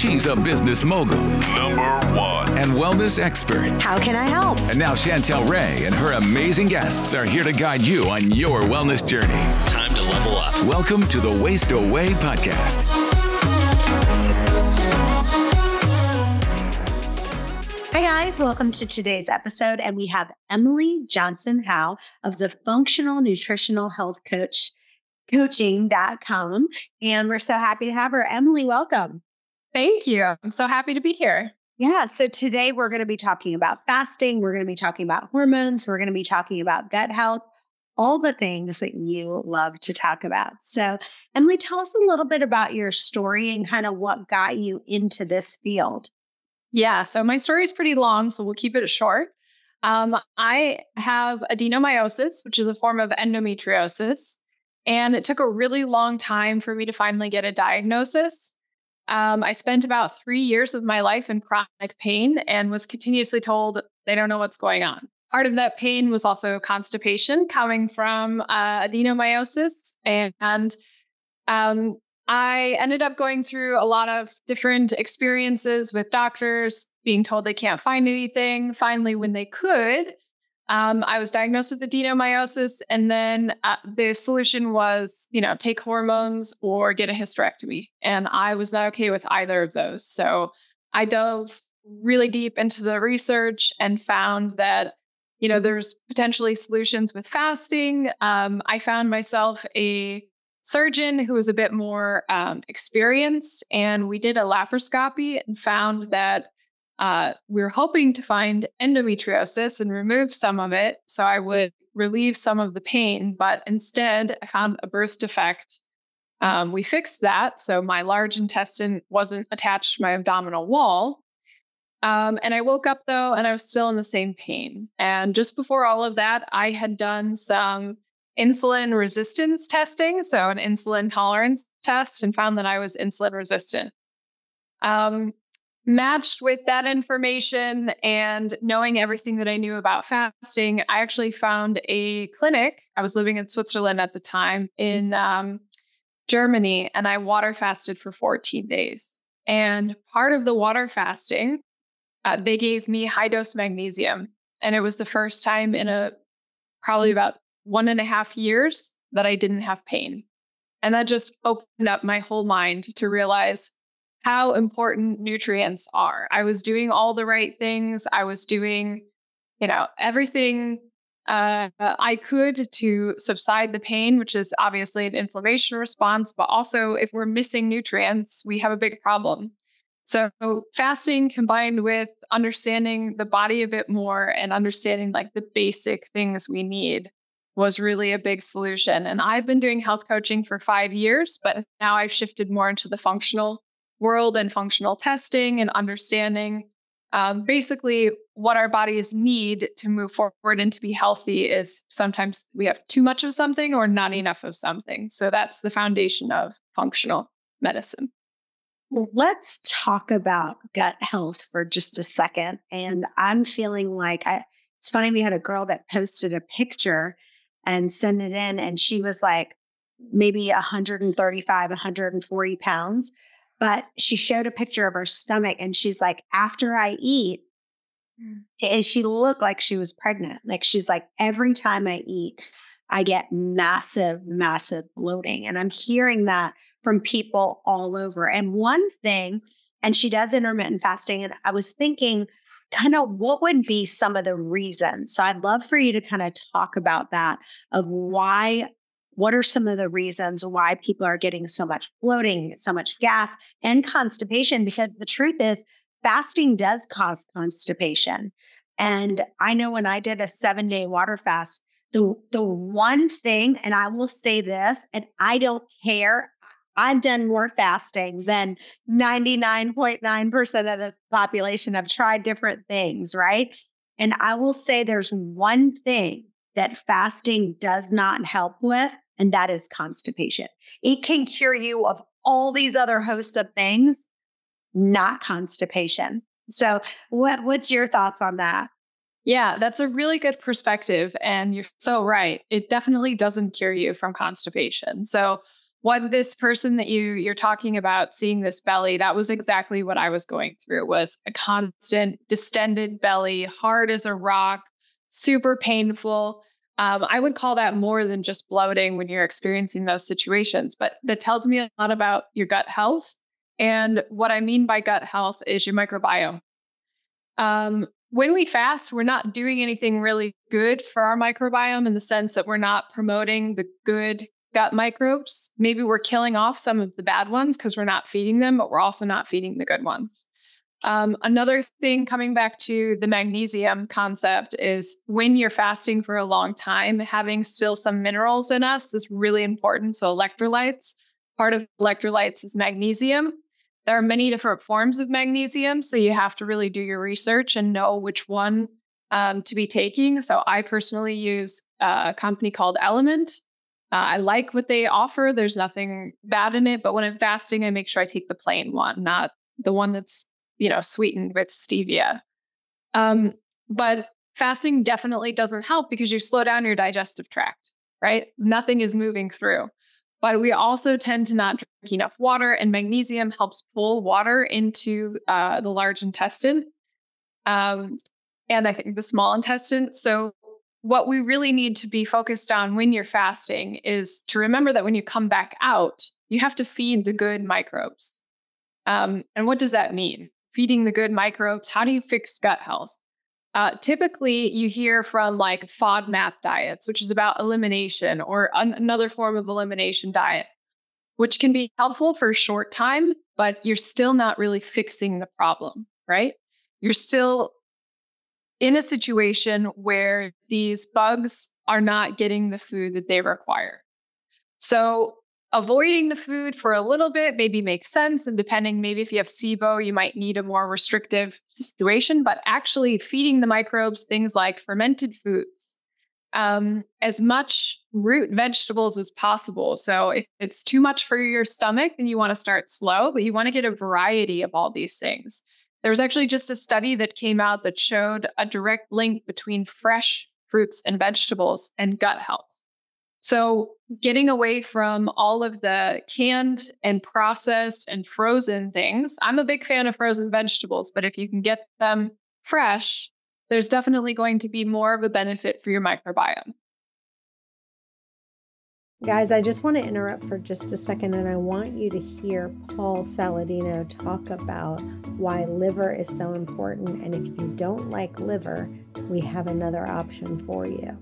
She's a business mogul, #1, and wellness expert. How can I help? And now Chantel Ray and her amazing guests are here to guide you on your wellness journey. Time to level up. Welcome to the Waste Away podcast. Hi guys, welcome to today's episode. And we have Emily Johnson-Haug of the Functional Nutritional Health Coaching.com. And we're so happy to have her. Emily, welcome. Thank you. I'm so happy to be here. Yeah. So today we're going to be talking about fasting. We're going to be talking about hormones. We're going to be talking about gut health, all the things that you love to talk about. So Emily, tell us a little bit about your story and kind of what got you into this field. Yeah. So my story is pretty long, so we'll keep it short. I have adenomyosis, which is a form of endometriosis. And it took a really long time for me to finally get a diagnosis. I spent about 3 years of my life in chronic pain and was continuously told they don't know what's going on. Part of that pain was also constipation coming from adenomyosis. And I ended up going through a lot of different experiences with doctors, being told they can't find anything. Finally, when they could, I was diagnosed with adenomyosis, and then the solution was, take hormones or get a hysterectomy. And I was not okay with either of those. So I dove really deep into the research and found that, there's potentially solutions with fasting. I found myself a surgeon who was a bit more experienced, and we did a laparoscopy and found that we're hoping to find endometriosis and remove some of it, so I would relieve some of the pain. But instead, I found a birth defect. We fixed that, so my large intestine wasn't attached to my abdominal wall. And I woke up, though, and I was still in the same pain. And just before all of that, I had done some insulin resistance testing, so an insulin tolerance test, and found that I was insulin resistant. Matched with that information and knowing everything that I knew about fasting, I actually found a clinic. I was living in Switzerland at the time in Germany, and I water fasted for 14 days. And part of the water fasting, they gave me high dose magnesium. And it was the first time in probably about 1.5 years that I didn't have pain. And that just opened up my whole mind to realize how important nutrients are. I was doing all the right things. I was doing, everything I could to subside the pain, which is obviously an inflammation response. But also, if we're missing nutrients, we have a big problem. So fasting combined with understanding the body a bit more and understanding the basic things we need was really a big solution. And I've been doing health coaching for 5 years, but now I've shifted more into the functional world and functional testing and understanding basically what our bodies need to move forward and to be healthy is sometimes we have too much of something or not enough of something. So that's the foundation of functional medicine. Well, let's talk about gut health for just a second. And I'm feeling like it's funny, we had a girl that posted a picture and sent it in, and she was like maybe 135, 140 pounds. But she showed a picture of her stomach and she's like, after I eat, and she looked like she was pregnant. She's like, every time I eat, I get massive, massive bloating. And I'm hearing that from people all over. And one thing, and she does intermittent fasting. And I was thinking kind of what would be some of the reasons. So I'd love for you to kind of talk about that of why. What are some of the reasons why people are getting so much bloating, so much gas and constipation? Because the truth is fasting does cause constipation. And I know when I did a 7-day water fast, the one thing, and I will say this, and I don't care, I've done more fasting than 99.9% of the population. I've tried different things, right? And I will say there's one thing that fasting does not help with, and that is constipation. It can cure you of all these other hosts of things, not constipation. So what's your thoughts on that? Yeah, that's a really good perspective. And you're so right. It definitely doesn't cure you from constipation. So what this person that you're talking about seeing this belly, that was exactly what I was going through, was a constant distended belly, hard as a rock, super painful. I would call that more than just bloating when you're experiencing those situations, but that tells me a lot about your gut health. And what I mean by gut health is your microbiome. When we fast, we're not doing anything really good for our microbiome in the sense that we're not promoting the good gut microbes. Maybe we're killing off some of the bad ones because we're not feeding them, but we're also not feeding the good ones. Another thing, coming back to the magnesium concept, is when you're fasting for a long time, having still some minerals in us is really important. So electrolytes, part of electrolytes is magnesium. There are many different forms of magnesium, so you have to really do your research and know which one to be taking. So I personally use a company called Element. I like what they offer. There's nothing bad in it, but when I'm fasting, I make sure I take the plain one, not the one that's, you know, sweetened with stevia. But fasting definitely doesn't help because you slow down your digestive tract, right? Nothing is moving through. But we also tend to not drink enough water, and magnesium helps pull water into the large intestine and I think the small intestine. So what we really need to be focused on when you're fasting is to remember that when you come back out, you have to feed the good microbes. And what does that mean? Feeding the good microbes. How do you fix gut health? Typically, you hear from like FODMAP diets, which is about elimination, or another form of elimination diet, which can be helpful for a short time, but you're still not really fixing the problem, right? You're still in a situation where these bugs are not getting the food that they require. So avoiding the food for a little bit maybe makes sense. And depending, maybe if you have SIBO, you might need a more restrictive situation, but actually feeding the microbes things like fermented foods, as much root vegetables as possible. So if it's too much for your stomach, then you want to start slow, but you want to get a variety of all these things. There was actually just a study that came out that showed a direct link between fresh fruits and vegetables and gut health. So getting away from all of the canned and processed and frozen things. I'm a big fan of frozen vegetables, but if you can get them fresh, there's definitely going to be more of a benefit for your microbiome. Guys, I just want to interrupt for just a second, and I want you to hear Paul Saladino talk about why liver is so important. And if you don't like liver, we have another option for you.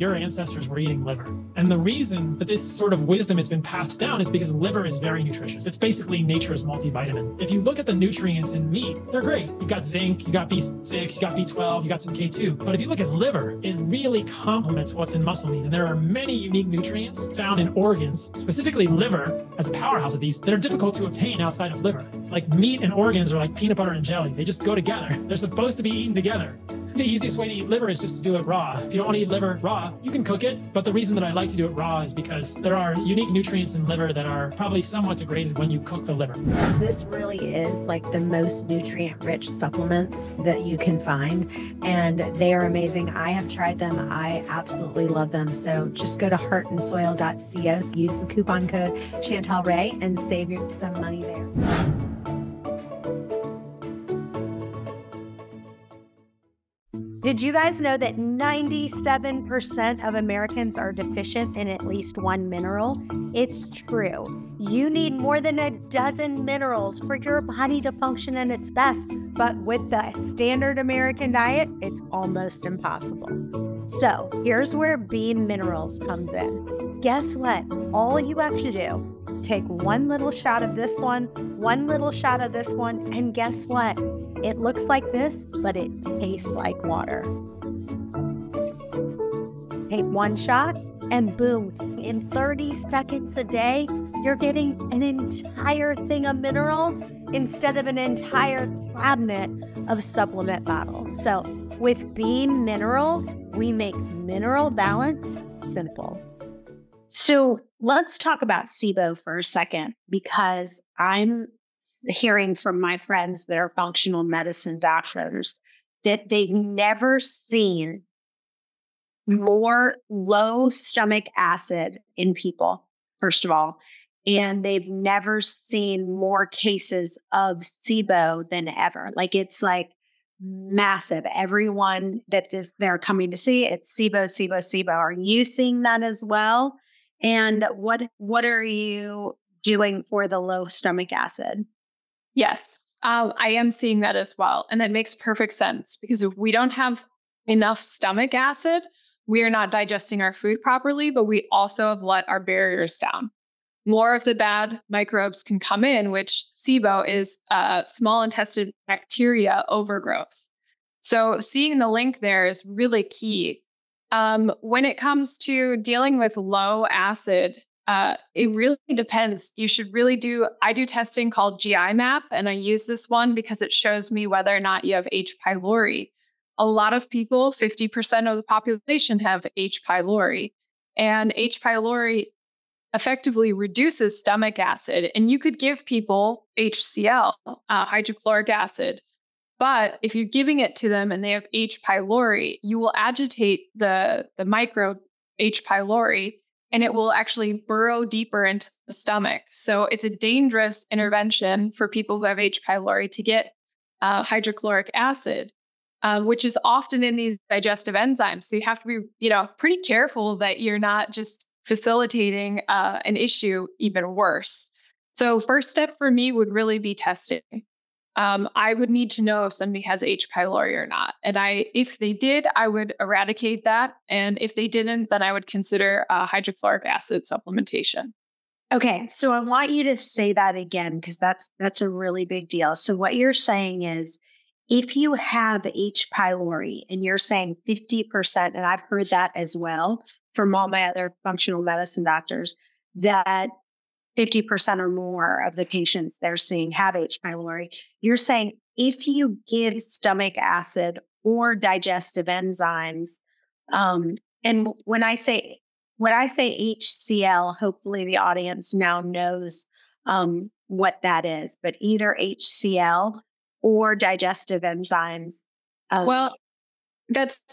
Your ancestors were eating liver. And the reason that this sort of wisdom has been passed down is because liver is very nutritious. It's basically nature's multivitamin. If you look at the nutrients in meat, they're great. You've got zinc, you got B6, you got B12, you got some K2. But if you look at liver, it really complements what's in muscle meat. And there are many unique nutrients found in organs, specifically liver as a powerhouse of these, that are difficult to obtain outside of liver. Like meat and organs are like peanut butter and jelly. They just go together. They're supposed to be eaten together. The easiest way to eat liver is just to do it raw. If you don't want to eat liver raw, you can cook it. But the reason that I like to do it raw is because there are unique nutrients in liver that are probably somewhat degraded when you cook the liver. This really is like the most nutrient-rich supplements that you can find, and they are amazing. I have tried them. I absolutely love them. So just go to heartandsoil.co, use the coupon code Chantel Ray, and save you some money there. Did you guys know that 97% of Americans are deficient in at least one mineral? It's true. You need more than 12 minerals for your body to function at its best, but with the standard American diet, it's almost impossible. So here's where BEAM Minerals comes in. Guess what? All you have to do, take one little shot of this one little shot of this one, and guess what? It looks like this, but it tastes like water. Take one shot and boom, in 30 seconds a day, you're getting an entire thing of minerals instead of an entire cabinet of supplement bottles. So with BEAM Minerals, we make mineral balance simple. So let's talk about SIBO for a second, because I'm hearing from my friends that are functional medicine doctors that they've never seen more low stomach acid in people, first of all, and they've never seen more cases of SIBO than ever. Like, it's like massive. Everyone that they're coming to see, it's SIBO, SIBO, SIBO. Are you seeing that as well? And what are you doing for the low stomach acid? Yes, I am seeing that as well. And that makes perfect sense, because if we don't have enough stomach acid, we are not digesting our food properly, but we also have let our barriers down. More of the bad microbes can come in, which SIBO is small intestine bacteria overgrowth. So seeing the link there is really key. When it comes to dealing with low acid, it really depends. You should really I do testing called GI map, and I use this one because it shows me whether or not you have H. pylori. A lot of people, 50% of the population, have H. pylori, and H. pylori effectively reduces stomach acid. And you could give people HCl, hydrochloric acid, but if you're giving it to them and they have H. pylori, you will agitate the microbe H. pylori, and it will actually burrow deeper into the stomach. So it's a dangerous intervention for people who have H. pylori to get hydrochloric acid, which is often in these digestive enzymes. So you have to be, pretty careful that you're not just facilitating an issue even worse. So first step for me would really be testing. I would need to know if somebody has H. pylori or not. And if they did, I would eradicate that. And if they didn't, then I would consider hydrochloric acid supplementation. Okay. So I want you to say that again, because that's a really big deal. So what you're saying is, if you have H. pylori, and you're saying 50%, and I've heard that as well from all my other functional medicine doctors, that 50% or more of the patients they're seeing have H. pylori. You're saying if you give stomach acid or digestive enzymes, and when I say HCl, hopefully the audience now knows what that is, but either HCl or digestive enzymes.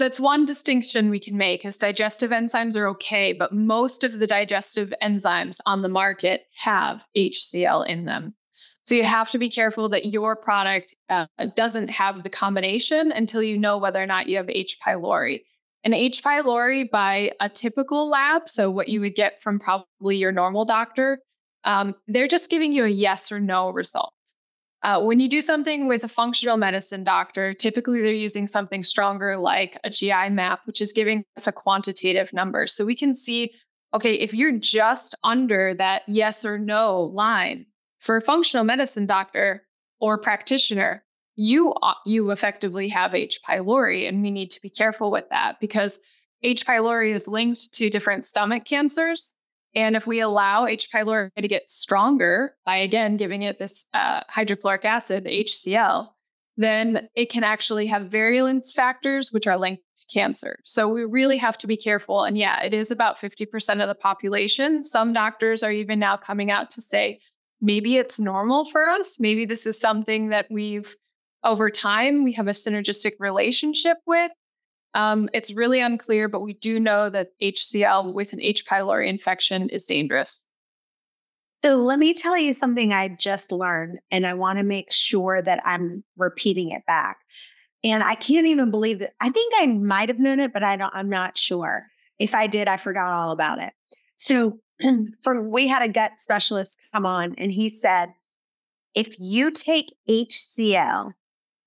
That's one distinction we can make, is digestive enzymes are okay, but most of the digestive enzymes on the market have HCl in them. So you have to be careful that your product doesn't have the combination until you know whether or not you have H. pylori. And H. pylori by a typical lab, so what you would get from probably your normal doctor, they're just giving you a yes or no result. When you do something with a functional medicine doctor, typically they're using something stronger like a GI map, which is giving us a quantitative number. So we can see, okay, if you're just under that yes or no line, for a functional medicine doctor or practitioner, you effectively have H. pylori, and we need to be careful with that, because H. pylori is linked to different stomach cancers. And if we allow H. pylori to get stronger by, again, giving it this hydrochloric acid, HCl, then it can actually have virulence factors, which are linked to cancer. So we really have to be careful. And yeah, it is about 50% of the population. Some doctors are even now coming out to say, maybe it's normal for us. Maybe this is something that over time, we have a synergistic relationship with. It's really unclear, but we do know that HCl with an H. pylori infection is dangerous. So let me tell you something I just learned, and I want to make sure that I'm repeating it back. And I can't even believe that. I think I might have known it, but I'm not sure. If I did, I forgot all about it. So we had a gut specialist come on, and he said, if you take HCl,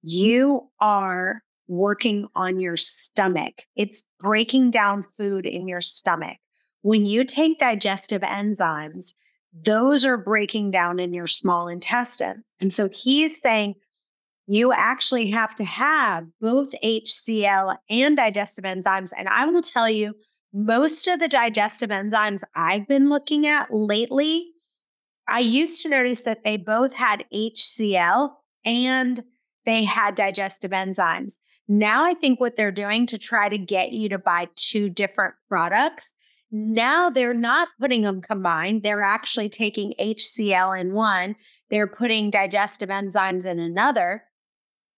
you are working on your stomach. It's breaking down food in your stomach. When you take digestive enzymes, those are breaking down in your small intestines. And so he is saying you actually have to have both HCl and digestive enzymes. And I will tell you, most of the digestive enzymes I've been looking at lately, I used to notice that they both had HCl and they had digestive enzymes. Now I think what they're doing to try to get you to buy two different products, now they're not putting them combined. They're actually taking HCl in one. They're putting digestive enzymes in another.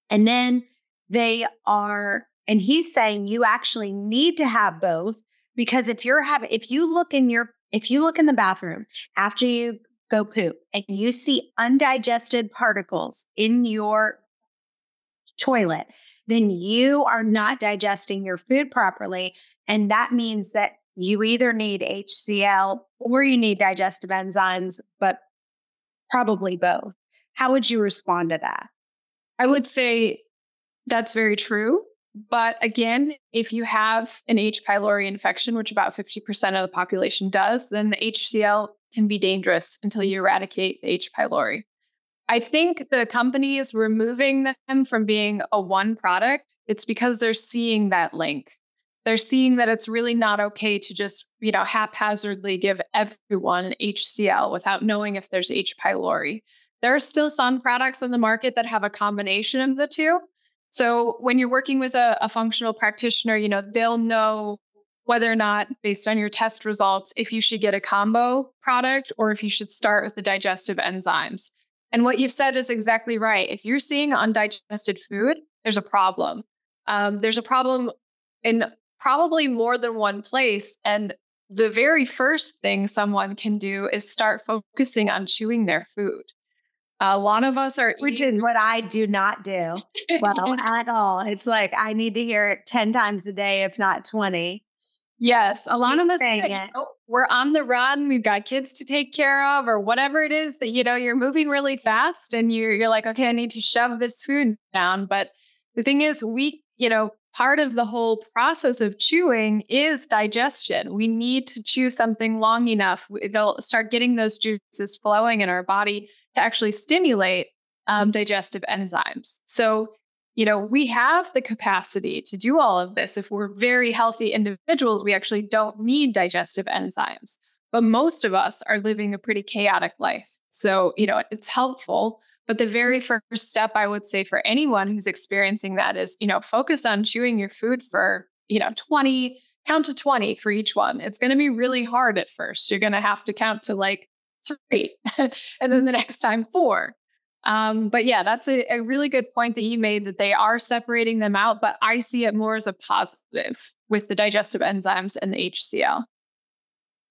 And then and he's saying you actually need to have both, because if you look in the bathroom after you go poo and you see undigested particles in your toilet, then you are not digesting your food properly. And that means that you either need HCl or you need digestive enzymes, but probably both. How would you respond to that? I would say that's very true. But again, if you have an H. pylori infection, which about 50% of the population does, then the HCl can be dangerous until you eradicate the H. pylori. I think the companies removing them from being a one product, it's because they're seeing that link. They're seeing that it's really not okay to just, haphazardly give everyone HCl without knowing if there's H. pylori. There are still some products on the market that have a combination of the two. So when you're working with a functional practitioner, they'll know whether or not, based on your test results, if you should get a combo product or if you should start with the digestive enzymes. And what you've said is exactly right. If you're seeing undigested food, there's a problem. There's a problem in probably more than one place. And the very first thing someone can do is start focusing on chewing their food. A lot of us are... Which is what I do not do well at all. It's like, I need to hear it 10 times a day, if not 20. Yes. A lot of us say, we're on the run. We've got kids to take care of or whatever it is that, you're moving really fast and you're like, okay, I need to shove this food down. But the thing is part of the whole process of chewing is digestion. We need to chew something long enough. It'll start getting those juices flowing in our body to actually stimulate digestive enzymes. So we have the capacity to do all of this. If we're very healthy individuals, we actually don't need digestive enzymes. But most of us are living a pretty chaotic life. So, it's helpful. But the very first step I would say for anyone who's experiencing that is, focus on chewing your food for, count to 20 for each one. It's going to be really hard at first. You're going to have to count to 3 and then the next time 4. But yeah, that's a really good point that you made, that they are separating them out, but I see it more as a positive with the digestive enzymes and the HCl.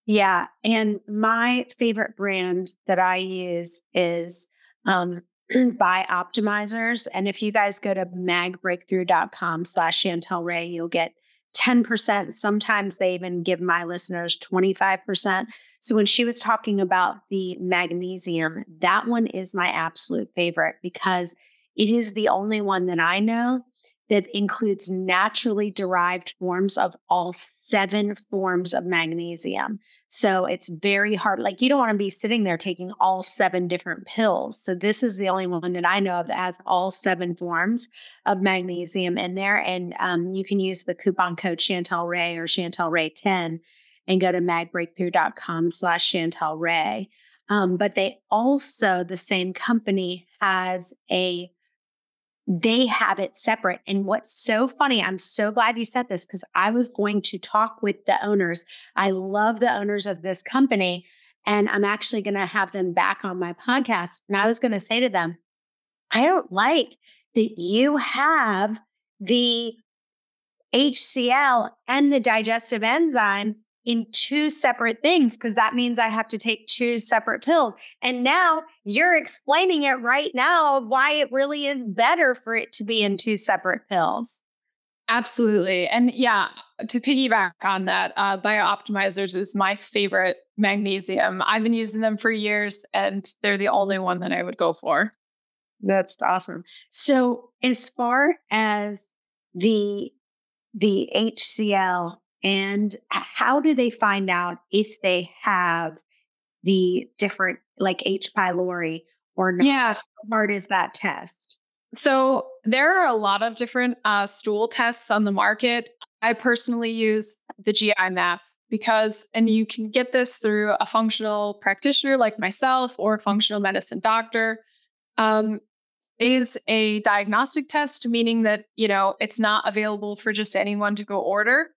Yeah. And my favorite brand that I use is BiOptimizers. And if you guys go to magbreakthrough.com/Chantel Ray, you'll get 10%. Sometimes they even give my listeners 25%. So when she was talking about the magnesium, that one is my absolute favorite because it is the only one that I know that includes naturally derived forms of all 7 forms of magnesium. So it's very hard. You don't want to be sitting there taking all 7 different pills. So this is the only one that I know of that has all 7 forms of magnesium in there. And you can use the coupon code Chantel Ray or Chantel Ray 10 and go to magbreakthrough.com/Chantel Ray. But they also, the same company has they have it separate. And what's so funny, I'm so glad you said this because I was going to talk with the owners. I love the owners of this company and I'm actually going to have them back on my podcast. And I was going to say to them, I don't like that you have the HCl and the digestive enzymes in 2 separate things because that means I have to take 2 separate pills. And now you're explaining it right now of why it really is better for it to be in 2 separate pills. Absolutely. And yeah, to piggyback on that, BiOptimizers is my favorite magnesium. I've been using them for years and they're the only one that I would go for. That's awesome. So as far as the HCl, and how do they find out if they have the different, H. pylori or not? Yeah. How hard is that test? So there are a lot of different stool tests on the market. I personally use the GI map and you can get this through a functional practitioner like myself or a functional medicine doctor. Is a diagnostic test, meaning that, it's not available for just anyone to go order.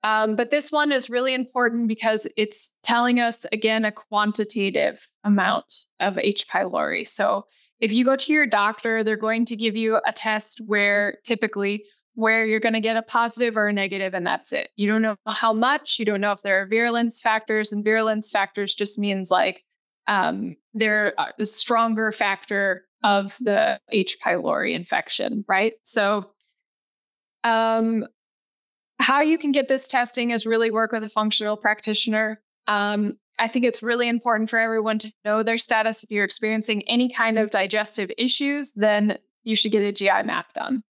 But this one is really important because it's telling us, again, a quantitative amount of H. pylori. So if you go to your doctor, they're going to give you a test where you're going to get a positive or a negative, and that's it. You don't know how much, you don't know if there are virulence factors, and virulence factors just means they're a stronger factor of the H. pylori infection, right? So how you can get this testing is really work with a functional practitioner. I think it's really important for everyone to know their status. If you're experiencing any kind of digestive issues, then you should get a GI map done.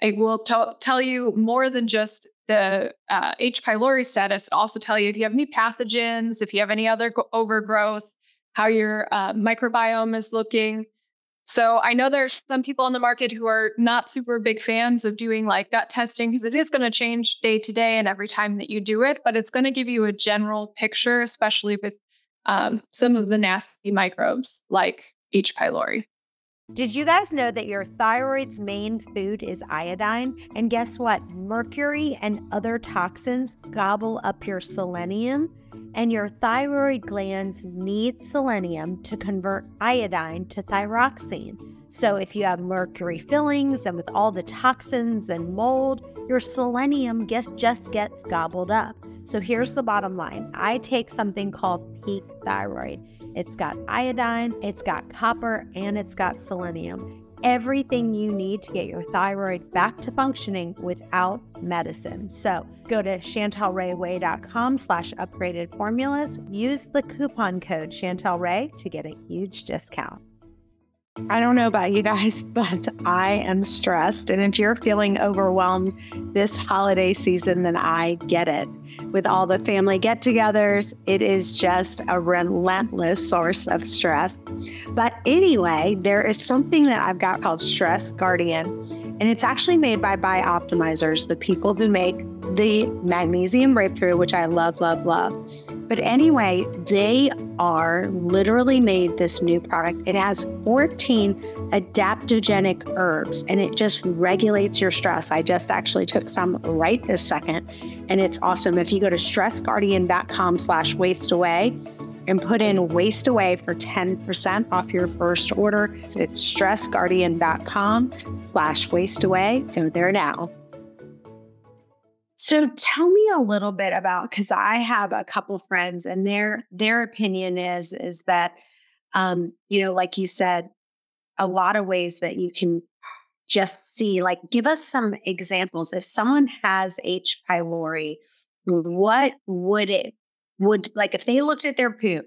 It will tell you more than just the H. pylori status. It'll also tell you if you have any pathogens, if you have any other overgrowth, how your microbiome is looking. So I know there's some people on the market who are not super big fans of doing like gut testing because it is going to change day to day and every time that you do it, but it's going to give you a general picture, especially with some of the nasty microbes like H. pylori. Did you guys know that your thyroid's main food is iodine? And guess what? Mercury and other toxins gobble up your selenium, and your thyroid glands need selenium to convert iodine to thyroxine. So if you have mercury fillings and with all the toxins and mold, your selenium just gets gobbled up. So here's the bottom line. I take something called Peak Thyroid. It's got iodine, it's got copper, and it's got selenium. Everything you need to get your thyroid back to functioning without medicine. So go to ChantelRayWay.com/upgraded formulas. Use the coupon code ChantelRay to get a huge discount. I don't know about you guys, but I am stressed. And if you're feeling overwhelmed this holiday season, then I get it. With all the family get-togethers, it is just a relentless source of stress. But anyway, there is something that I've got called Stress Guardian, and it's actually made by BiOptimizers, the people who make the magnesium breakthrough, which I love, love, love. But anyway, they are literally made this new product. It has 14 adaptogenic herbs, and it just regulates your stress. I just actually took some right this second, and it's awesome. If you go to stressguardian.com/wasteaway and put in Waste Away for 10% off your first order, it's stressguardian.com/wasteaway. Go there now. So tell me a little bit about, because I have a couple friends and their opinion is that, like you said, a lot of ways that you can just see, like, give us some examples. If someone has H. pylori, what would if they looked at their poop,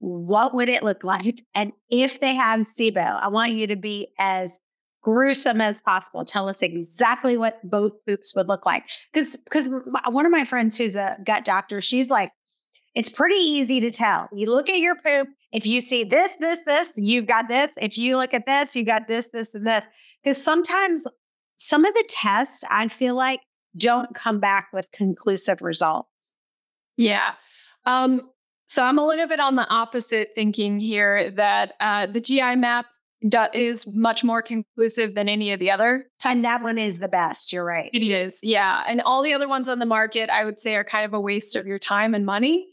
what would it look like? And if they have SIBO, I want you to be as gruesome as possible. Tell us exactly what both poops would look like. Because one of my friends who's a gut doctor, she's like, it's pretty easy to tell. You look at your poop. If you see this, this, this, you've got this. If you look at this, you got this, this, and this. Because sometimes some of the tests, I feel like, don't come back with conclusive results. Yeah. So I'm a little bit on the opposite thinking here that the GI map is much more conclusive than any of the other tests. And that one is the best. You're right. It is. Yeah. And all the other ones on the market, I would say, are kind of a waste of your time and money.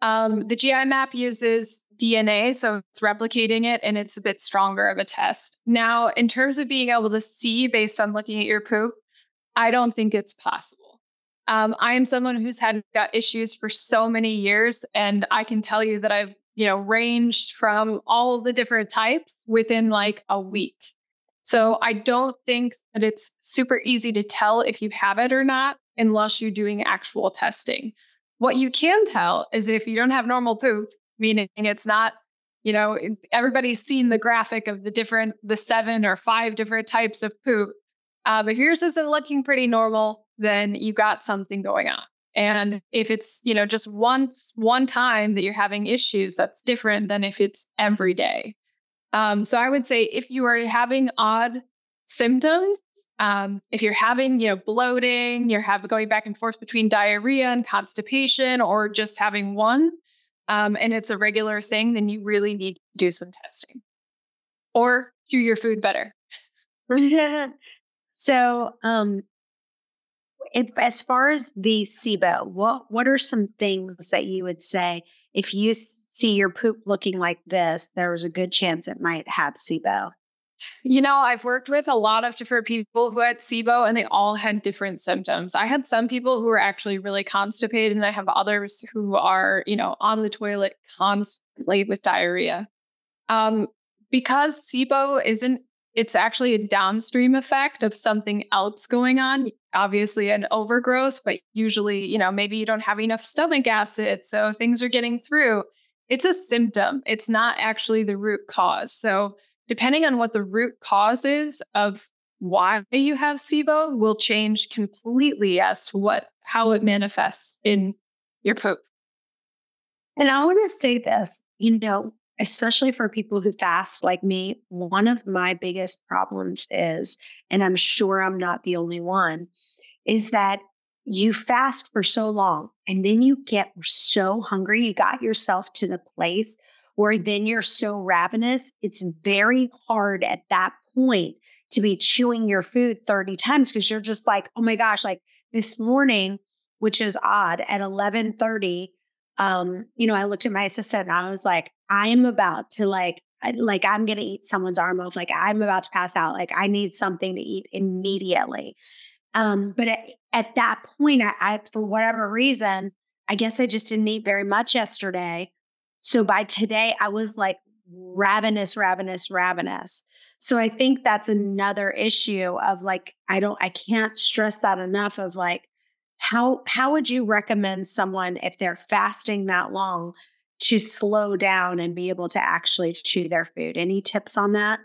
The GI map uses DNA, so it's replicating it, and it's a bit stronger of a test. Now, in terms of being able to see based on looking at your poop, I don't think it's possible. I am someone who's had gut issues for so many years, and I can tell you that I've ranged from all the different types within like a week. So I don't think that it's super easy to tell if you have it or not, unless you're doing actual testing. What you can tell is if you don't have normal poop, meaning it's not, everybody's seen the graphic of the 7 or 5 different types of poop. If yours isn't looking pretty normal, then you got something going on. And if it's, just one time that you're having issues, that's different than if it's every day. So I would say if you are having odd symptoms, if you're having, bloating, you're going back and forth between diarrhea and constipation, or just having one, and it's a regular thing, then you really need to do some testing or do your food better. So, as far as the SIBO, what are some things that you would say, if you see your poop looking like this, there was a good chance it might have SIBO? You know, I've worked with a lot of different people who had SIBO and they all had different symptoms. I had some people who were actually really constipated and I have others who are, you know, on the toilet constantly with diarrhea. Because SIBO isn't, it's actually a downstream effect of something else going on, obviously an overgrowth, but usually, you know, maybe you don't have enough stomach acid, so things are getting through. It's a symptom. It's not actually the root cause. So depending on what the root cause is of why you have SIBO will change completely as to what, how it manifests in your poop. And I want to say this, you know, especially for people who fast like me, one of my biggest problems is, and I'm sure I'm not the only one, is that you fast for so long and then you get so hungry. You got yourself to the place where then you're so ravenous, it's very hard at that point to be chewing your food 30 times because you're just like, oh my gosh, like this morning, which is odd, at 11:30, you know, I looked at my assistant and I was like, I am about to like I'm going to eat someone's arm off. Like I'm about to pass out. Like I need something to eat immediately. But at that point, I, for whatever reason, I guess I just didn't eat very much yesterday. So by today, I was like ravenous. So I think that's another issue of like, I can't stress that enough of like, how would you recommend someone if they're fasting that long to slow down and be able to actually chew their food? Any tips on that?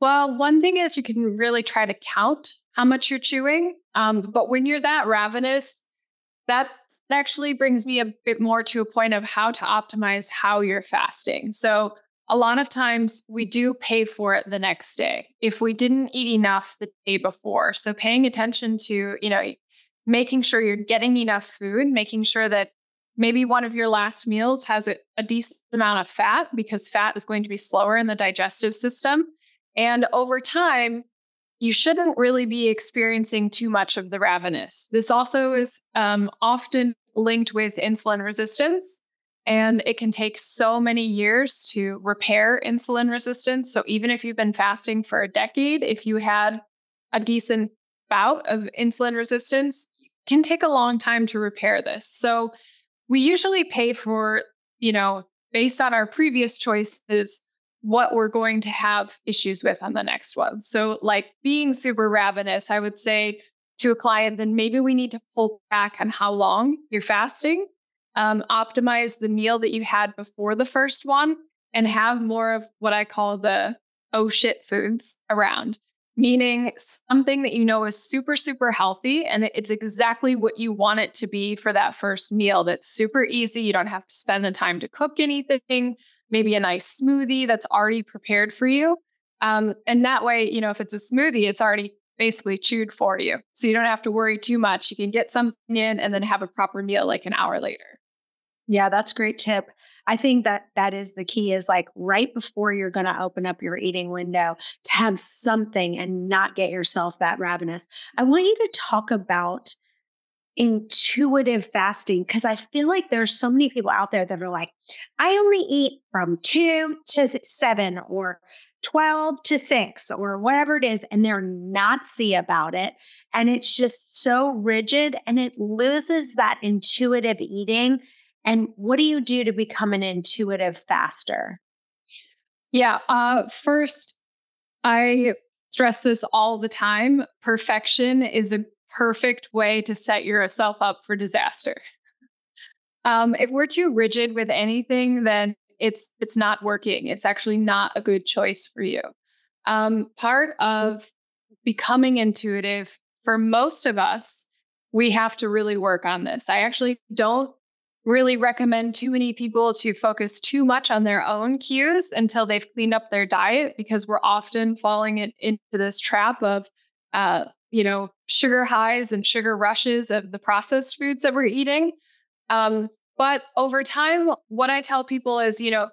Well, one thing is you can really try to count how much you're chewing. But when you're that ravenous, that actually brings me a bit more to a point of how to optimize how you're fasting. So a lot of times we do pay for it the next day if we didn't eat enough the day before. So paying attention to, you know, making sure you're getting enough food, making sure that maybe one of your last meals has a decent amount of fat because fat is going to be slower in the digestive system. And over time, you shouldn't really be experiencing too much of the ravenous. This also is often linked with insulin resistance, and it can take so many years to repair insulin resistance. So even if you've been fasting for a decade, if you had a decent bout of insulin resistance, it can take a long time to repair this. So we usually pay for, you know, based on our previous choices, what we're going to have issues with on the next one. So like being super ravenous, I would say to a client, then maybe we need to pull back on how long you're fasting, optimize the meal that you had before the first one, and have more of what I call the oh shit foods around, meaning something that you know is super, super healthy. And it's exactly what you want it to be for that first meal. That's super easy. You don't have to spend the time to cook anything. Maybe a nice smoothie that's already prepared for you. And that way, you know, if it's a smoothie, it's already basically chewed for you. So you don't have to worry too much. You can get something in and then have a proper meal like an hour later. Yeah, that's a great tip. I think that is the key is like right before you're going to open up your eating window to have something and not get yourself that ravenous. I want you to talk about intuitive fasting, because I feel like there's so many people out there that are like, I only eat from 2 to 7 or 12 to 6 or whatever it is. And they're Nazi about it. And it's just so rigid and it loses that intuitive eating. And what do you do to become an intuitive faster? Yeah. First, I stress this all the time. Perfection is a perfect way to set yourself up for disaster. If we're too rigid with anything, then it's not working. It's actually not a good choice for you. Part of becoming intuitive for most of us, we have to really work on this. I actually don't really recommend too many people to focus too much on their own cues until they've cleaned up their diet, because we're often falling into this trap of, you know, sugar highs and sugar rushes of the processed foods that we're eating. But over time, what I tell people is, you know,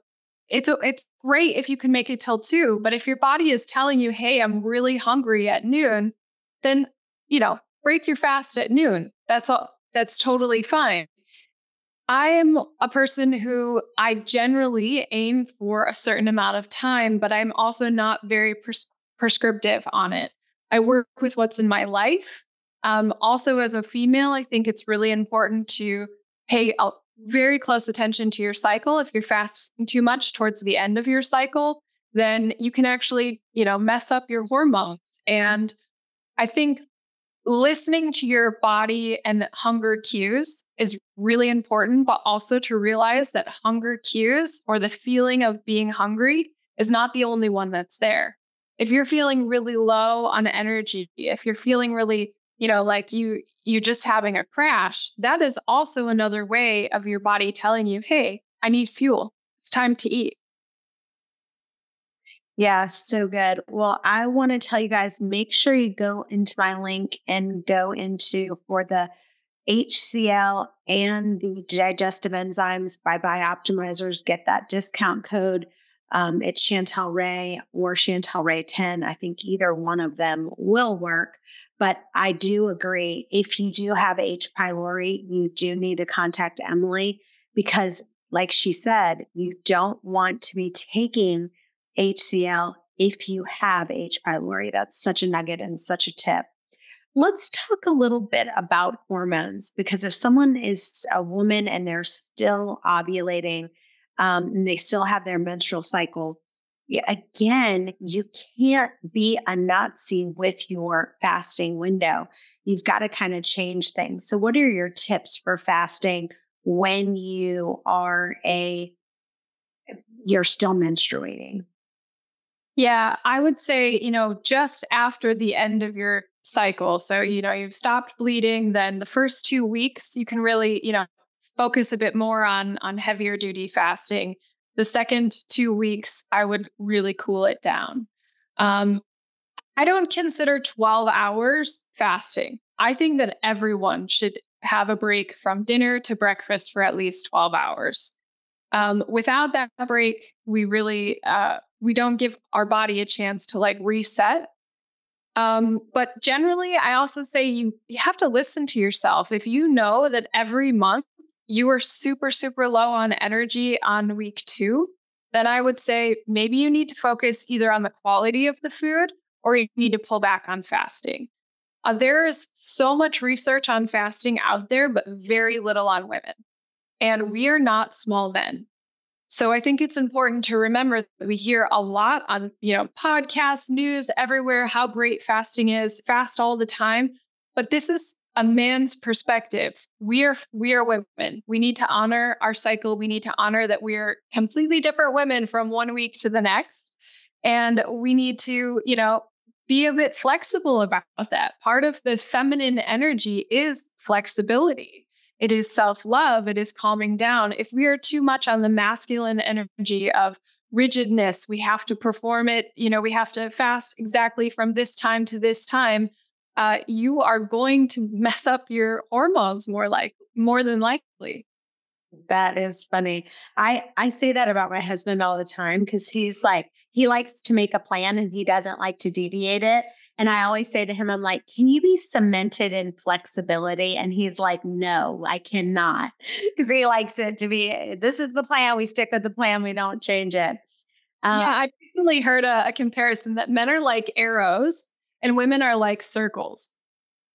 it's great if you can make it till 2, but if your body is telling you, hey, I'm really hungry at noon, then, you know, break your fast at noon. That's all. That's totally fine. I am a person who I generally aim for a certain amount of time, but I'm also not very prescriptive on it. I work with what's in my life. Also, as a female, I think it's really important to pay very close attention to your cycle. If you're fasting too much towards the end of your cycle, then you can actually, mess up your hormones. And I think listening to your body and hunger cues is really important, but also to realize that hunger cues or the feeling of being hungry is not the only one that's there. If you're feeling really low on energy, if you're feeling really, like you just having a crash, that is also another way of your body telling you, hey, I need fuel. It's time to eat. Yeah, so good. Well, I want to tell you guys, make sure you go into my link and for the HCL and the digestive enzymes by BiOptimizers, get that discount code. It's Chantel Ray or Chantel Ray 10. I think either one of them will work, but I do agree. If you do have H. pylori, you do need to contact Emily because, like she said, you don't want to be taking HCL if you have H. pylori. That's such a nugget and such a tip. Let's talk a little bit about hormones, because if someone is a woman and they're still ovulating, and they still have their menstrual cycle, again, you can't be a Nazi with your fasting window. You've got to kind of change things. So what are your tips for fasting when you are you're still menstruating? Yeah, I would say, just after the end of your cycle. So, you've stopped bleeding, then the first 2 weeks, you can really, focus a bit more on heavier duty fasting. The second 2 weeks, I would really cool it down. I don't consider 12 hours fasting. I think that everyone should have a break from dinner to breakfast for at least 12 hours. Without that break, we really, we don't give our body a chance to reset. But generally, I also say you have to listen to yourself. If you know that every month you are super, super low on energy on week 2, then I would say maybe you need to focus either on the quality of the food or you need to pull back on fasting. There is so much research on fasting out there, but very little on women. And we are not small men. So I think it's important to remember that we hear a lot on, podcasts, news, everywhere, how great fasting is, fast all the time. But this is a man's perspective. We are women. We need to honor our cycle. We need to honor that we are completely different women from one week to the next. And we need to, be a bit flexible about that. Part of the feminine energy is flexibility. It is self-love. It is calming down. If we are too much on the masculine energy of rigidness, we have to perform it. We have to fast exactly from this time to this time. You are going to mess up your hormones more than likely. That is funny. I say that about my husband all the time because he's he likes to make a plan and he doesn't like to deviate it. And I always say to him, I'm like, can you be cemented in flexibility? And he's like, no, I cannot. Because he likes it to be, this is the plan. We stick with the plan. We don't change it. I recently heard a comparison that men are like arrows and women are like circles.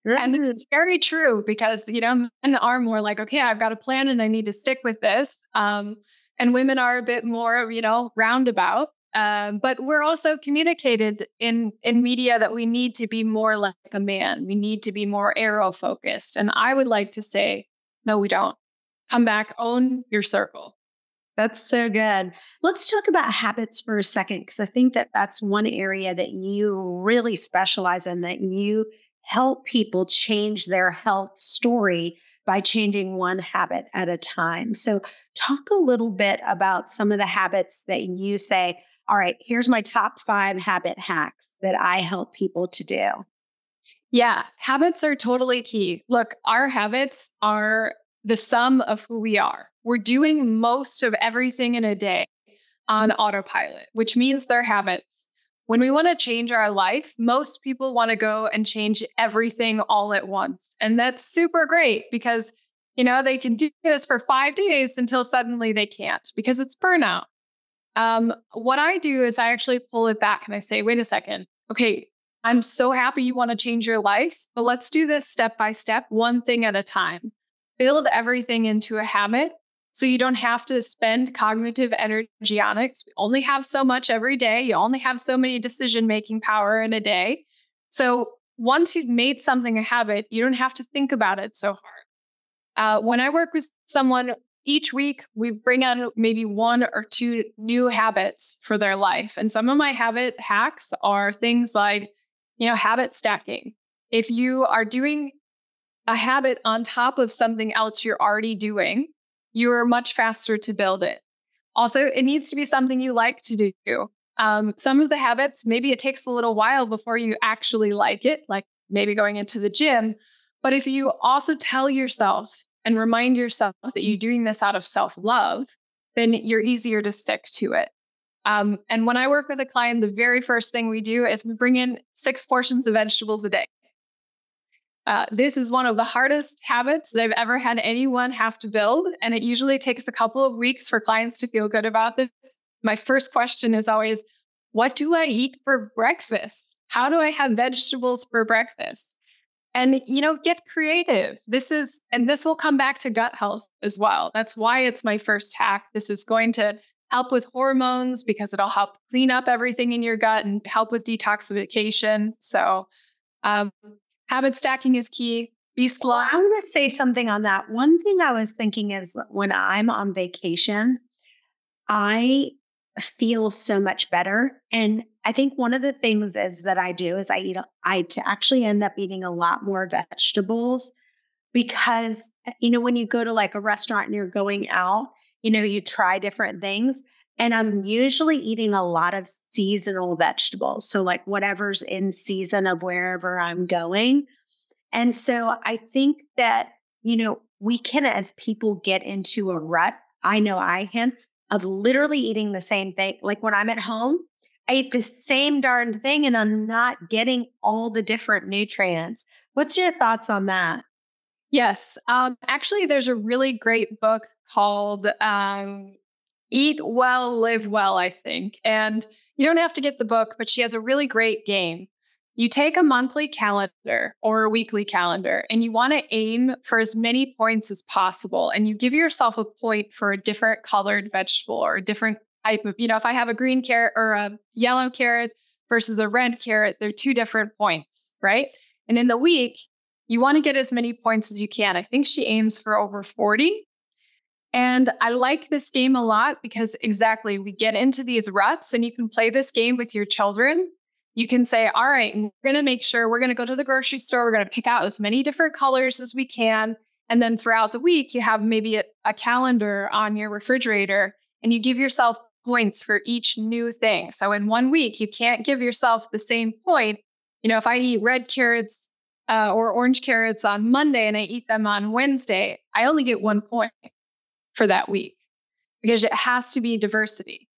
Right. And it's very true because, men are more like, okay, I've got a plan and I need to stick with this. And women are a bit more, roundabout. But we're also communicated in media that we need to be more like a man. We need to be more arrow focused. And I would like to say, no, we don't. Come back, own your circle. That's so good. Let's talk about habits for a second, because I think that that's one area that you really specialize in, that you help people change their health story by changing one habit at a time. So talk a little bit about some of the habits that you say, all right, here's my top 5 habit hacks that I help people to do. Yeah, habits are totally key. Look, our habits are the sum of who we are. We're doing most of everything in a day on autopilot, which means they're habits. When we want to change our life, most people want to go and change everything all at once. And that's super great because You know, they can do this for 5 days until suddenly they can't because it's burnout. What I do is I actually pull it back and I say, wait a second. Okay, I'm so happy you want to change your life, but let's do this step by step, one thing at a time. Build everything into a habit so you don't have to spend cognitive energy on it. We only have so much every day. You only have so many decision-making power in a day. So once you've made something a habit, you don't have to think about it so hard. When I work with someone each week, we bring on maybe one or two new habits for their life. And some of my habit hacks are things like, you know, habit stacking. If you are doing a habit on top of something else you're already doing, you are much faster to build it. Also, it needs to be something you like to do. Some of the habits, maybe it takes a little while before you actually like it, like maybe going into the gym. But if you also tell yourself and remind yourself that you're doing this out of self-love, then you're easier to stick to it. And when I work with a client, the very first thing we do is we bring in 6 portions of vegetables a day. This is one of the hardest habits that I've ever had anyone have to build. And it usually takes a couple of weeks for clients to feel good about this. My first question is always, what do I eat for breakfast? How do I have vegetables for breakfast? And, you know, get creative. This will come back to gut health as well. That's why it's my first hack. This is going to help with hormones because it'll help clean up everything in your gut and help with detoxification. So habit stacking is key. Be slow. I'm going to say something on that. One thing I was thinking is when I'm on vacation, I feel so much better. And I think one of the things is that I do is I actually end up eating a lot more vegetables because, you know, when you go to like a restaurant and you're going out, you know, you try different things and I'm usually eating a lot of seasonal vegetables. So like whatever's in season of wherever I'm going. And so I think that, you know, we can, as people get into a rut, I know I can, of literally eating the same thing. Like when I'm at home, I eat the same darn thing and I'm not getting all the different nutrients. What's your thoughts on that? Yes. Actually, there's a really great book called Eat Well, Live Well, I think. And you don't have to get the book, but she has a really great game. You take a monthly calendar or a weekly calendar and you want to aim for as many points as possible. And you give yourself a point for a different colored vegetable or a different type of, you know, if I have a green carrot or a yellow carrot versus a red carrot, they're 2 different points, right? And in the week, you want to get as many points as you can. I think she aims for over 40. And I like this game a lot because exactly, we get into these ruts and you can play this game with your children. You can say, all right, we're going to make sure we're going to go to the grocery store. We're going to pick out as many different colors as we can. And then throughout the week, you have maybe a calendar on your refrigerator and you give yourself points for each new thing. So in one week, you can't give yourself the same point. You know, if I eat red carrots or orange carrots on Monday and I eat them on Wednesday, I only get 1 point for that week because it has to be diversity.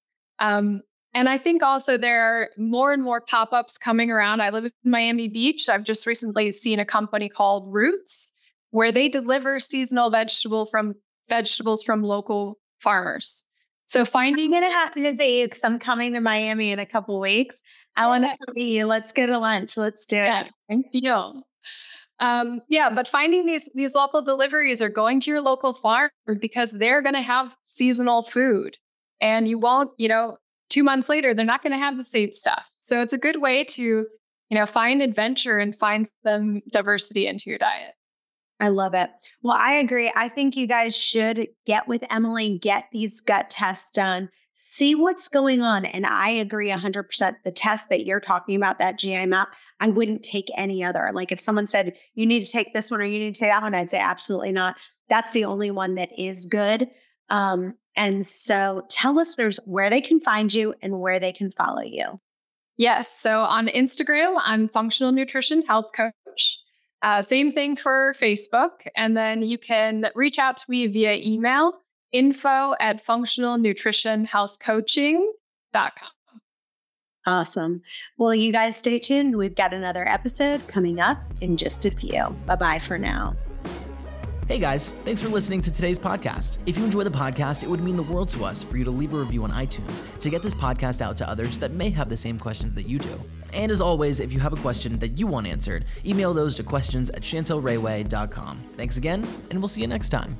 And I think also there are more and more pop-ups coming around. I live in Miami Beach. I've just recently seen a company called Roots, where they deliver seasonal vegetables from local farmers. So finding... I'm going to have to visit you because I'm coming to Miami in a couple of weeks. I want to meet you. Let's go to lunch. Let's do it. Deal. But finding these local deliveries or going to your local farm because they're going to have seasonal food and you won't, you know... 2 months later, they're not going to have the same stuff. So it's a good way to, you know, find adventure and find some diversity into your diet. I love it. Well, I agree. I think you guys should get with Emily, get these gut tests done, see what's going on. And I agree 100%. The test that you're talking about, that GI map, I wouldn't take any other. Like if someone said, you need to take this one or you need to take that one, I'd say absolutely not. That's the only one that is good. And so tell listeners where they can find you and where they can follow you. Yes. So on Instagram, I'm Functional Nutrition Health Coach. Same thing for Facebook. And then you can reach out to me via email, info@functionalnutritionhealthcoaching.com. Awesome. Well, you guys stay tuned. We've got another episode coming up in just a few. Bye-bye for now. Hey guys, thanks for listening to today's podcast. If you enjoy the podcast, it would mean the world to us for you to leave a review on iTunes to get this podcast out to others that may have the same questions that you do. And as always, if you have a question that you want answered, email those to questions@ChantelRayWay.com. Thanks again, and we'll see you next time.